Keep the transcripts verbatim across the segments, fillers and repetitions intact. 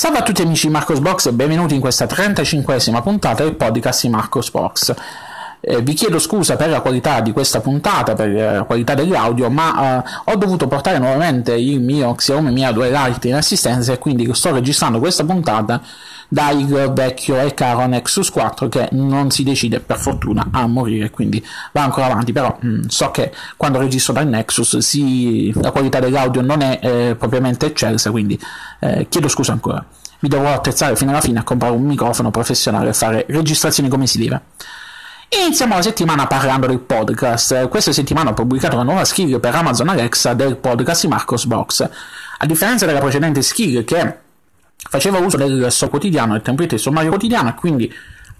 Salve a tutti amici Marco's Box e benvenuti in questa trentacinquesima puntata del podcast di Marco's Box. Eh, vi chiedo scusa per la qualità di questa puntata, per la qualità dell'audio, ma eh, ho dovuto portare nuovamente il mio Xiaomi Mi A due Lite in assistenza e quindi sto registrando questa puntata dal vecchio e caro Nexus quattro, che non si decide per fortuna a morire, quindi va ancora avanti. Però mh, so che quando registro dal Nexus si, la qualità dell'audio non è eh, propriamente eccelsa, quindi eh, chiedo scusa ancora. Mi dovrò attrezzare fino alla fine a comprare un microfono professionale e fare registrazioni come si deve. Iniziamo la settimana parlando del podcast. Questa settimana ho pubblicato una nuova skill per Amazon Alexa del podcast di Marco's Box. A differenza della precedente skill, che faceva uso del suo quotidiano, del template del sommario quotidiano, e quindi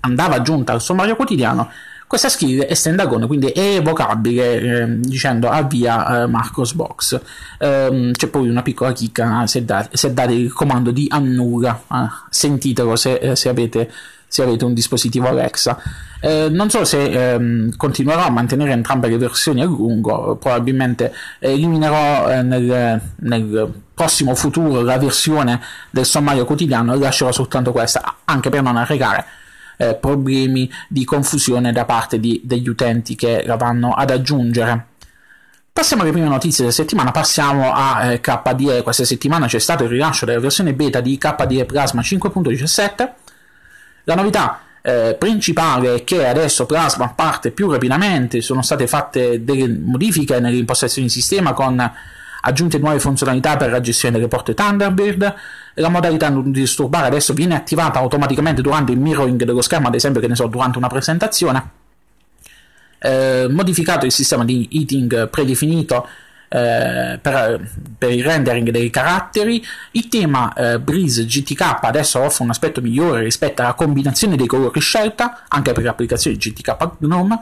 andava aggiunta al sommario quotidiano, questa skill è stand-alone, quindi è evocabile eh, dicendo avvia eh, Marco's Box. Ehm, c'è poi una piccola chicca: se date, se date il comando di annulla, ah, sentitelo se, se avete... se avete un dispositivo Alexa. Eh, non so se ehm, continuerò a mantenere entrambe le versioni a lungo, probabilmente eliminerò eh, nel, nel prossimo futuro la versione del sommario quotidiano e lascerò soltanto questa, anche per non arrecare eh, problemi di confusione da parte di, degli utenti che la vanno ad aggiungere. Passiamo alle prime notizie della settimana, passiamo a eh, K D E. Questa settimana c'è stato il rilascio della versione beta di K D E Plasma cinque punto diciassette. La novità eh, principale è che adesso Plasma parte più rapidamente, sono state fatte delle modifiche nelle impostazioni di sistema con aggiunte nuove funzionalità per la gestione delle porte Thunderbird. La modalità non disturbare adesso viene attivata automaticamente durante il mirroring dello schermo, ad esempio, che ne so, durante una presentazione. Eh, modificato il sistema di heating predefinito Eh, per, per il rendering dei caratteri. Il tema eh, Breeze G T K adesso offre un aspetto migliore rispetto alla combinazione dei colori scelta anche per le applicazioni G T K Gnome.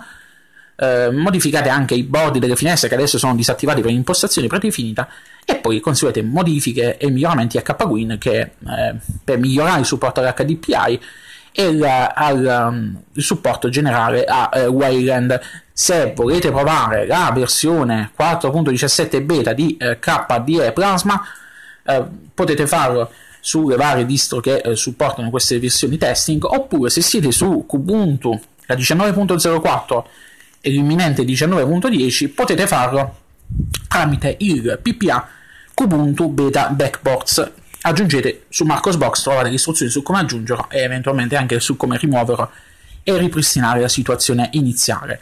Eh, modificate anche i bordi delle finestre, che adesso sono disattivati per impostazione predefinita, e poi consuete modifiche e miglioramenti a KWin, che eh, per migliorare il supporto all'H D P I e la, al il supporto generale a eh, Wayland. Se volete provare la versione quattro punto diciassette beta di eh, K D E Plasma, eh, potete farlo sulle varie distro che eh, supportano queste versioni testing, oppure se siete su Ubuntu, la diciannove punto zero quattro e l'imminente diciannove punto dieci, potete farlo tramite il P P A Ubuntu Beta Backports. Aggiungete su Marco's Box, trovate le istruzioni su come aggiungerlo e eventualmente anche su come rimuoverlo e ripristinare la situazione iniziale.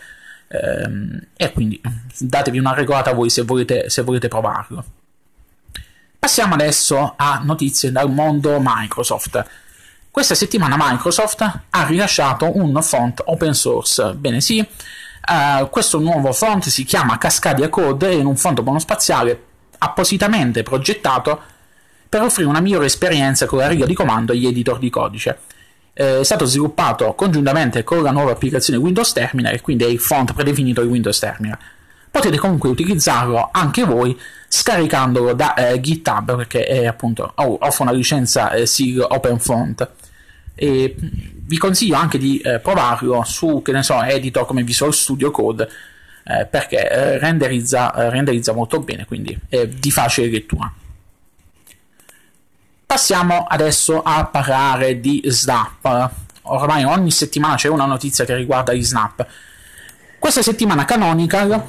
E quindi datevi una regolata voi se volete, se volete provarlo. Passiamo adesso a notizie dal mondo Microsoft. Questa settimana Microsoft ha rilasciato un font open source. Bene, sì, uh, questo nuovo font si chiama Cascadia Code, è un font monospaziale appositamente progettato per offrire una migliore esperienza con la riga di comando e gli editor di codice. È stato sviluppato congiuntamente con la nuova applicazione Windows Terminal, e quindi è il font predefinito di Windows Terminal. Potete comunque utilizzarlo anche voi scaricandolo da eh, GitHub, perché è, appunto, offre una licenza eh, S I G Open Font. E vi consiglio anche di eh, provarlo su, che ne so, editor come Visual Studio Code, eh, perché eh, renderizza, eh, renderizza molto bene, quindi è di facile lettura. Passiamo adesso a parlare di SNAP. Ormai ogni settimana c'è una notizia che riguarda gli SNAP. Questa settimana Canonical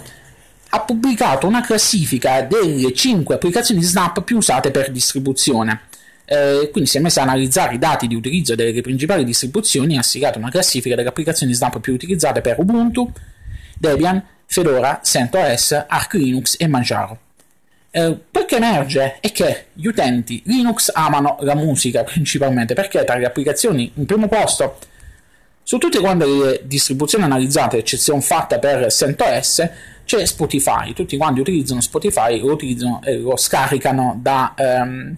ha pubblicato una classifica delle cinque applicazioni SNAP più usate per distribuzione. Eh, quindi si è messa a analizzare i dati di utilizzo delle principali distribuzioni e ha stilato una classifica delle applicazioni SNAP più utilizzate per Ubuntu, Debian, Fedora, CentOS, Arch Linux e Manjaro. Eh, perché emerge è che gli utenti Linux amano la musica principalmente, perché tra le applicazioni in primo posto su tutte quante le distribuzioni analizzate, eccezione fatta per CentOS, c'è Spotify. Tutti quanti utilizzano Spotify, lo utilizzano e lo scaricano da ehm,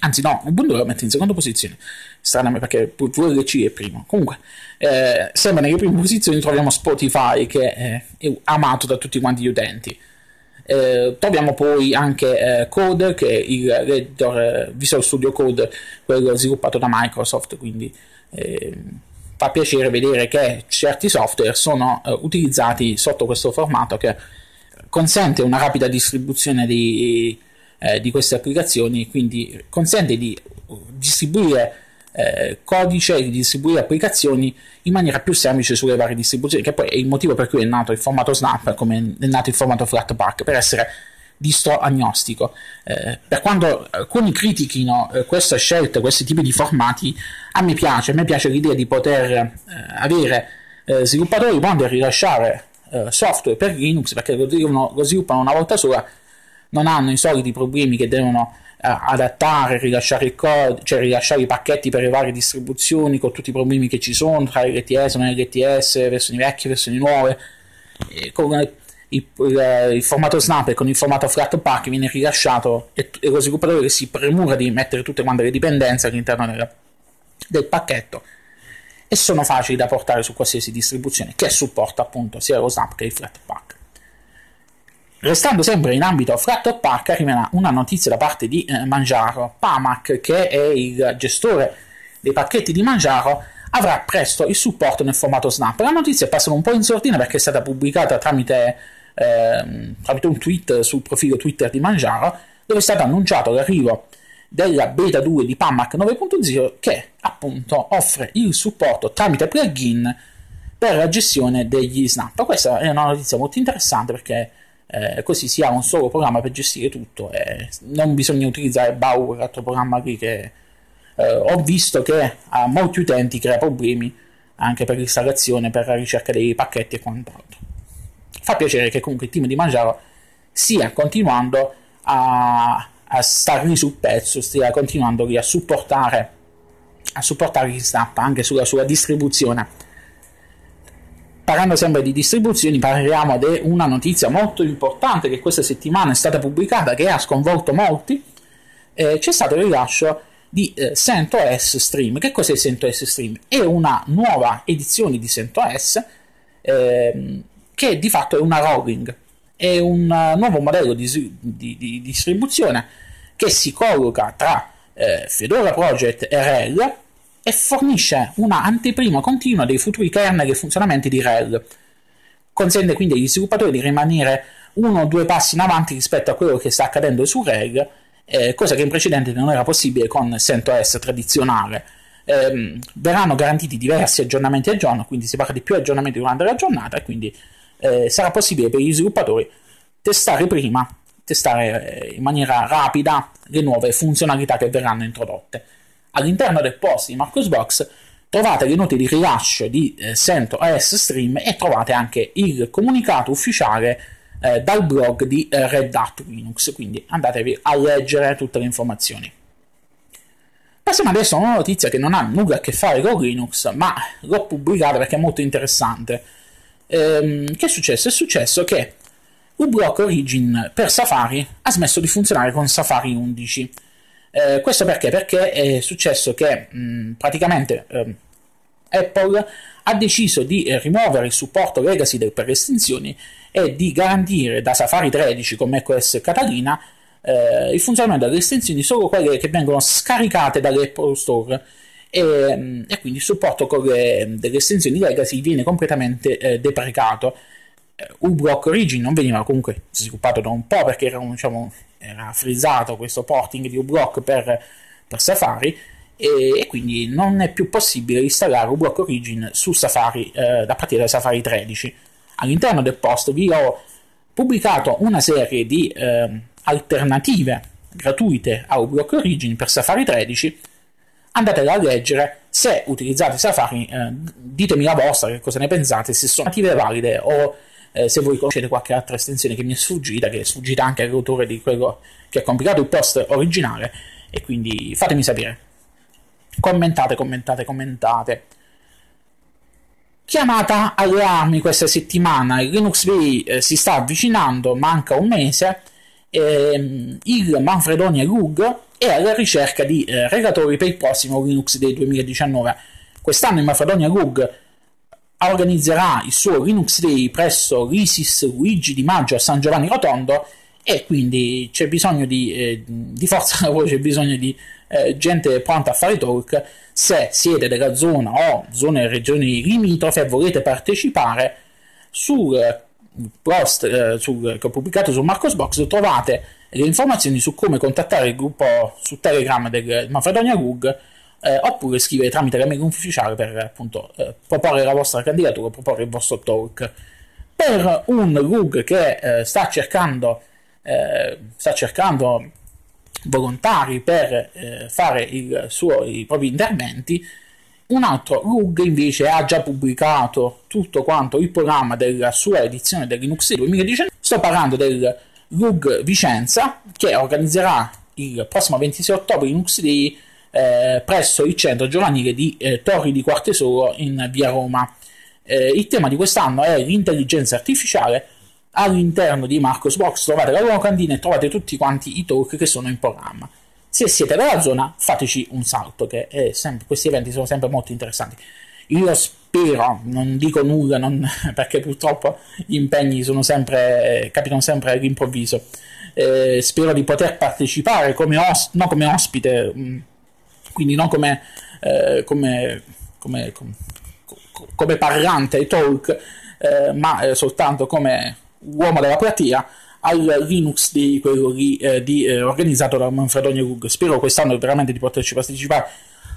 anzi no, Ubuntu lo mette in seconda posizione, strano perché V L C è primo. Comunque eh, sempre nelle prime posizioni troviamo Spotify, che eh, è amato da tutti quanti gli utenti. Eh, troviamo poi anche eh, Code, che è il editor eh, Visual Studio Code, quello sviluppato da Microsoft, quindi eh, fa piacere vedere che certi software sono eh, utilizzati sotto questo formato, che consente una rapida distribuzione di, eh, di queste applicazioni, quindi consente di distribuire eh, codice e di distribuire applicazioni in maniera più semplice sulle varie distribuzioni, che poi è il motivo per cui è nato il formato Snap, come è nato il formato Flatpak, per essere distro-agnostico. Eh, per quanto alcuni critichino eh, questa scelta, questi tipi di formati, a me piace, a me piace l'idea di poter eh, avere eh, sviluppatori pronti a rilasciare eh, software per Linux, perché lo, devono, lo sviluppano una volta sola, non hanno i soliti problemi che devono eh, adattare, rilasciare il codice, cioè rilasciare i pacchetti per le varie distribuzioni, con tutti i problemi che ci sono tra L T S, non L T S, versioni vecchie, versioni nuove. E con Il, il, il formato Snap e con il formato Flatpak viene rilasciato e, e lo sviluppatore che si premura di mettere tutte quante le dipendenze all'interno del, del pacchetto, e sono facili da portare su qualsiasi distribuzione che supporta appunto sia lo Snap che il Flatpak. Restando sempre in ambito Flatpak, arriverà una notizia da parte di eh, Manjaro. Pamac, che è il gestore dei pacchetti di Manjaro, avrà presto il supporto nel formato Snap. La notizia è passata un po' in sordina perché è stata pubblicata tramite Eh, tramite un tweet sul profilo Twitter di Manjaro, dove è stato annunciato l'arrivo della beta due di Pamac nove punto zero, che appunto offre il supporto tramite plugin per la gestione degli snap. Questa è una notizia molto interessante perché eh, così si ha un solo programma per gestire tutto e non bisogna utilizzare Bower, altro programma lì che eh, ho visto che a molti utenti crea problemi anche per l'installazione, per la ricerca dei pacchetti e quant'altro. Fa piacere che comunque il team di Manjaro stia continuando a, a starli sul pezzo, stia continuando a supportare, a supportare gli snap anche sulla sua distribuzione. Parlando sempre di distribuzioni, parliamo di una notizia molto importante che questa settimana è stata pubblicata, che ha sconvolto molti. Eh, c'è stato il rilascio di eh, CentOS Stream. Che cos'è CentOS Stream? È una nuova edizione di CentOS eh, che di fatto è una rolling, è un nuovo modello di, di, di distribuzione che si colloca tra eh, Fedora Project e RHEL e fornisce una anteprima continua dei futuri kernel e funzionamenti di RHEL. Consente quindi agli sviluppatori di rimanere uno o due passi in avanti rispetto a quello che sta accadendo su RHEL, eh, cosa che in precedente non era possibile con CentOS tradizionale. Eh, verranno garantiti diversi aggiornamenti al giorno, quindi si parla di più aggiornamenti durante la giornata, e quindi Eh, sarà possibile per gli sviluppatori testare prima, testare eh, in maniera rapida le nuove funzionalità che verranno introdotte. All'interno del post di Marco's Box trovate le note di rilascio di eh, CentOS Stream e trovate anche il comunicato ufficiale eh, dal blog di eh, Red Hat Linux, quindi andatevi a leggere tutte le informazioni. Passiamo adesso a una notizia che non ha nulla a che fare con Linux, ma l'ho pubblicata perché è molto interessante. Ehm, che è successo? È successo che uBlock Origin per Safari ha smesso di funzionare con Safari undici. Eh, questo perché? Perché è successo che mh, praticamente eh, Apple ha deciso di eh, rimuovere il supporto legacy del, per le estensioni e di garantire da Safari tredici con macOS Catalina eh, il funzionamento delle estensioni solo quelle che vengono scaricate dall'Apple Store. E, e quindi il supporto con le, delle estensioni legacy viene completamente eh, deprecato. Uh, uBlock Origin non veniva comunque sviluppato da un po' perché era, diciamo, era frizzato questo porting di uBlock per, per Safari, e, e quindi non è più possibile installare uBlock Origin su Safari eh, da partire da Safari tredici. All'interno del post vi ho pubblicato una serie di eh, alternative gratuite a uBlock Origin per Safari tredici. Andatela a leggere, se utilizzate Safari eh, ditemi la vostra, che cosa ne pensate, se sono attive valide o eh, se voi conoscete qualche altra estensione che mi è sfuggita, che è sfuggita anche all'autore di quello che ha compilato il post originale, e quindi fatemi sapere. Commentate, commentate, commentate. Chiamata alle armi questa settimana, il Linux Day eh, si sta avvicinando, manca un mese, ehm, il Manfredonia Lug e alla ricerca di eh, relatori per il prossimo Linux Day duemiladiciannove. Quest'anno il Manfredonia Lug organizzerà il suo Linux Day presso l'Isis Luigi Di Maggio a San Giovanni Rotondo, e quindi c'è bisogno di, eh, di forza lavoro, c'è bisogno di eh, gente pronta a fare talk. Se siete della zona o zone e regioni limitrofe e volete partecipare, sul post eh, sul, che ho pubblicato su Marco's Box trovate e le informazioni su come contattare il gruppo su Telegram del Manfredonia Lug, eh, oppure scrivere tramite la mail ufficiale per appunto eh, proporre la vostra candidatura, proporre il vostro talk. Per un Lug che eh, sta cercando eh, sta cercando volontari per eh, fare il suo, i propri interventi. Un altro Lug invece ha già pubblicato tutto quanto il programma della sua edizione del Linux Day duemiladiciannove. Sto parlando del Lug Vicenza, che organizzerà il prossimo ventisei ottobre Linux Day eh, presso il centro giovanile di eh, Torri di Quartesolo in via Roma. Eh, il tema di quest'anno è l'intelligenza artificiale. All'interno di Marco's Box trovate la loro candina e trovate tutti quanti i talk che sono in programma. Se siete dalla zona, fateci un salto, che è sempre, questi eventi sono sempre molto interessanti. Io spero, non dico nulla, non, perché purtroppo gli impegni sono sempre, capitano sempre all'improvviso. Eh, spero di poter partecipare come, os, no come ospite, quindi non come, eh, come, come, come, come parlante ai talk, eh, ma eh, soltanto come uomo della platea, al Linux Day, quello lì, eh, di, eh, organizzato da Manfredonia Lug. Spero quest'anno veramente di poterci partecipare.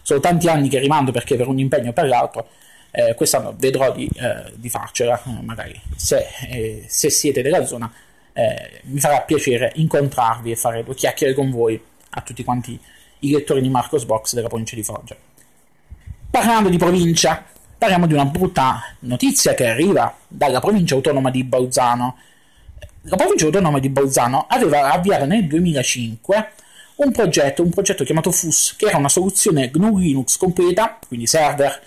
Sono tanti anni che rimando perché per un impegno o per l'altro, eh, quest'anno vedrò di, eh, di farcela, magari se, eh, se siete della zona, eh, mi farà piacere incontrarvi e fare due chiacchiere con voi, a tutti quanti i lettori di Marco's Box della provincia di Foggia. Parlando di provincia, parliamo di una brutta notizia che arriva dalla provincia autonoma di Bolzano. La provincia autonoma di Bolzano aveva avviato nel duemilacinque un progetto, un progetto chiamato F U S, che era una soluzione GNU Linux completa, quindi server,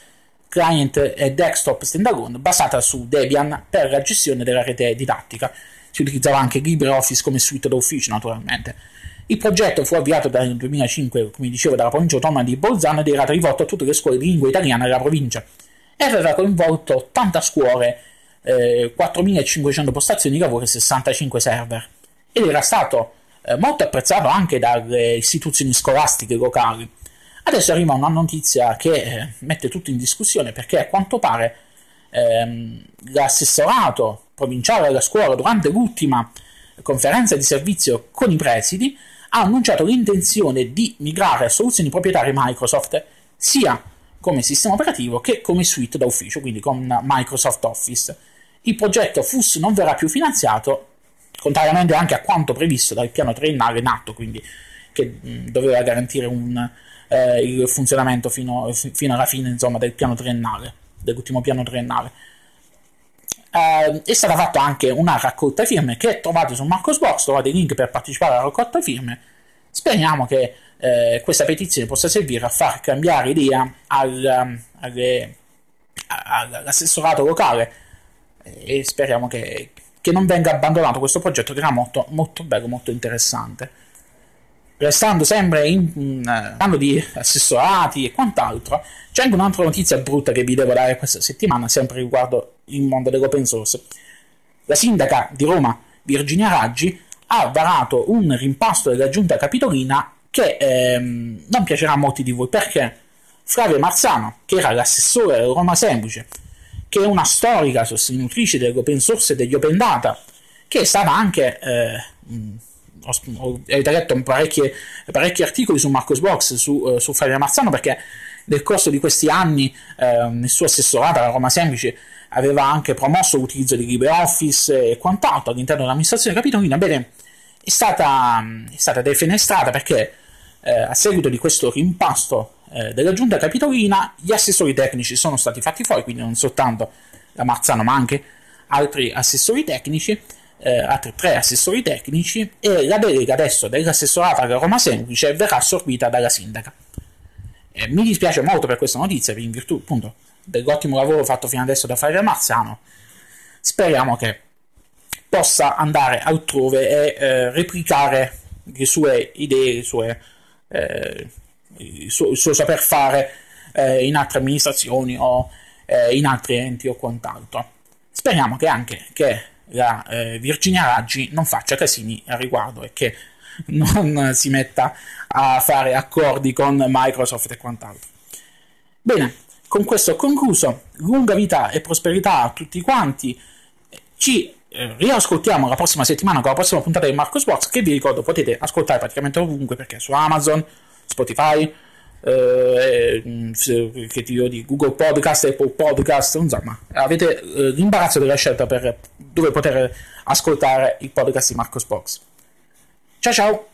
client e desktop standalone, basata su Debian per la gestione della rete didattica. Si utilizzava anche LibreOffice come suite d'ufficio, naturalmente. Il progetto fu avviato dal duemilacinque, come dicevo, dalla provincia autonoma di Bolzano ed era rivolto a tutte le scuole di lingua italiana della provincia e aveva coinvolto ottanta scuole, Eh, quattromilacinquecento postazioni di lavoro e sessantacinque server, ed era stato eh, molto apprezzato anche dalle istituzioni scolastiche locali. Adesso arriva una notizia che eh, mette tutto in discussione, perché a quanto pare ehm, l'assessorato provinciale della scuola, durante l'ultima conferenza di servizio con i presidi, ha annunciato l'intenzione di migrare a soluzioni proprietarie Microsoft, sia come sistema operativo che come suite da ufficio, quindi con Microsoft Office. Il progetto F U S non verrà più finanziato, contrariamente anche a quanto previsto dal piano triennale nato, quindi che mh, doveva garantire un, eh, il funzionamento fino, fino alla fine, insomma, del piano triennale, dell'ultimo piano triennale. Eh, è stata fatta anche una raccolta firme che trovate su Marco's Box, trovate i link per partecipare alla raccolta firme. Speriamo che eh, questa petizione possa servire a far cambiare idea al, alle, all'assessorato locale, e speriamo che, che non venga abbandonato questo progetto, che era molto, molto bello, molto interessante. Restando sempre in, in, parlando di assessorati e quant'altro, c'è anche un'altra notizia brutta che vi devo dare questa settimana, sempre riguardo il mondo dell'open source. La sindaca di Roma, Virginia Raggi, ha varato un rimpasto della giunta capitolina che ehm, non piacerà a molti di voi, perché Flavia Marzano, che era l'assessore Roma Semplice, che è una storica sostenitrice dell'open source e degli open data, che è stata anche, eh, ho, avete letto parecchi, parecchi articoli su Marco's Box su, eh, su Flavia Marzano, perché nel corso di questi anni eh, nel suo assessorato alla Roma Semplice aveva anche promosso l'utilizzo di LibreOffice e quant'altro all'interno dell'amministrazione capitolina. Bene, è stata, è stata defenestrata perché eh, a seguito di questo rimpasto eh, della giunta capitolina gli assessori tecnici sono stati fatti fuori, quindi non soltanto la Marzano ma anche altri assessori tecnici, eh, altri tre assessori tecnici, e la delega adesso dell'assessorato alla Roma Semplice verrà assorbita dalla sindaca. Eh, mi dispiace molto per questa notizia, in virtù appunto dell'ottimo lavoro fatto fino adesso da Flavia Marzano. Speriamo che possa andare altrove e eh, replicare le sue idee, le sue, eh, il, suo, il suo saper fare eh, in altre amministrazioni o eh, in altri enti o quant'altro. Speriamo che anche che la eh, Virginia Raggi non faccia casini al riguardo e che non si metta a fare accordi con Microsoft e quant'altro. Bene, con questo ho concluso. Lunga vita e prosperità a tutti quanti. Ci eh, riascoltiamo la prossima settimana con la prossima puntata di Marco's Box, che vi ricordo potete ascoltare praticamente ovunque, perché su Amazon, Spotify, eh, che ti di Google Podcast, Apple Podcast, insomma avete eh, l'imbarazzo della scelta per dove poter ascoltare il podcast di Marco's Box. Ciao ciao!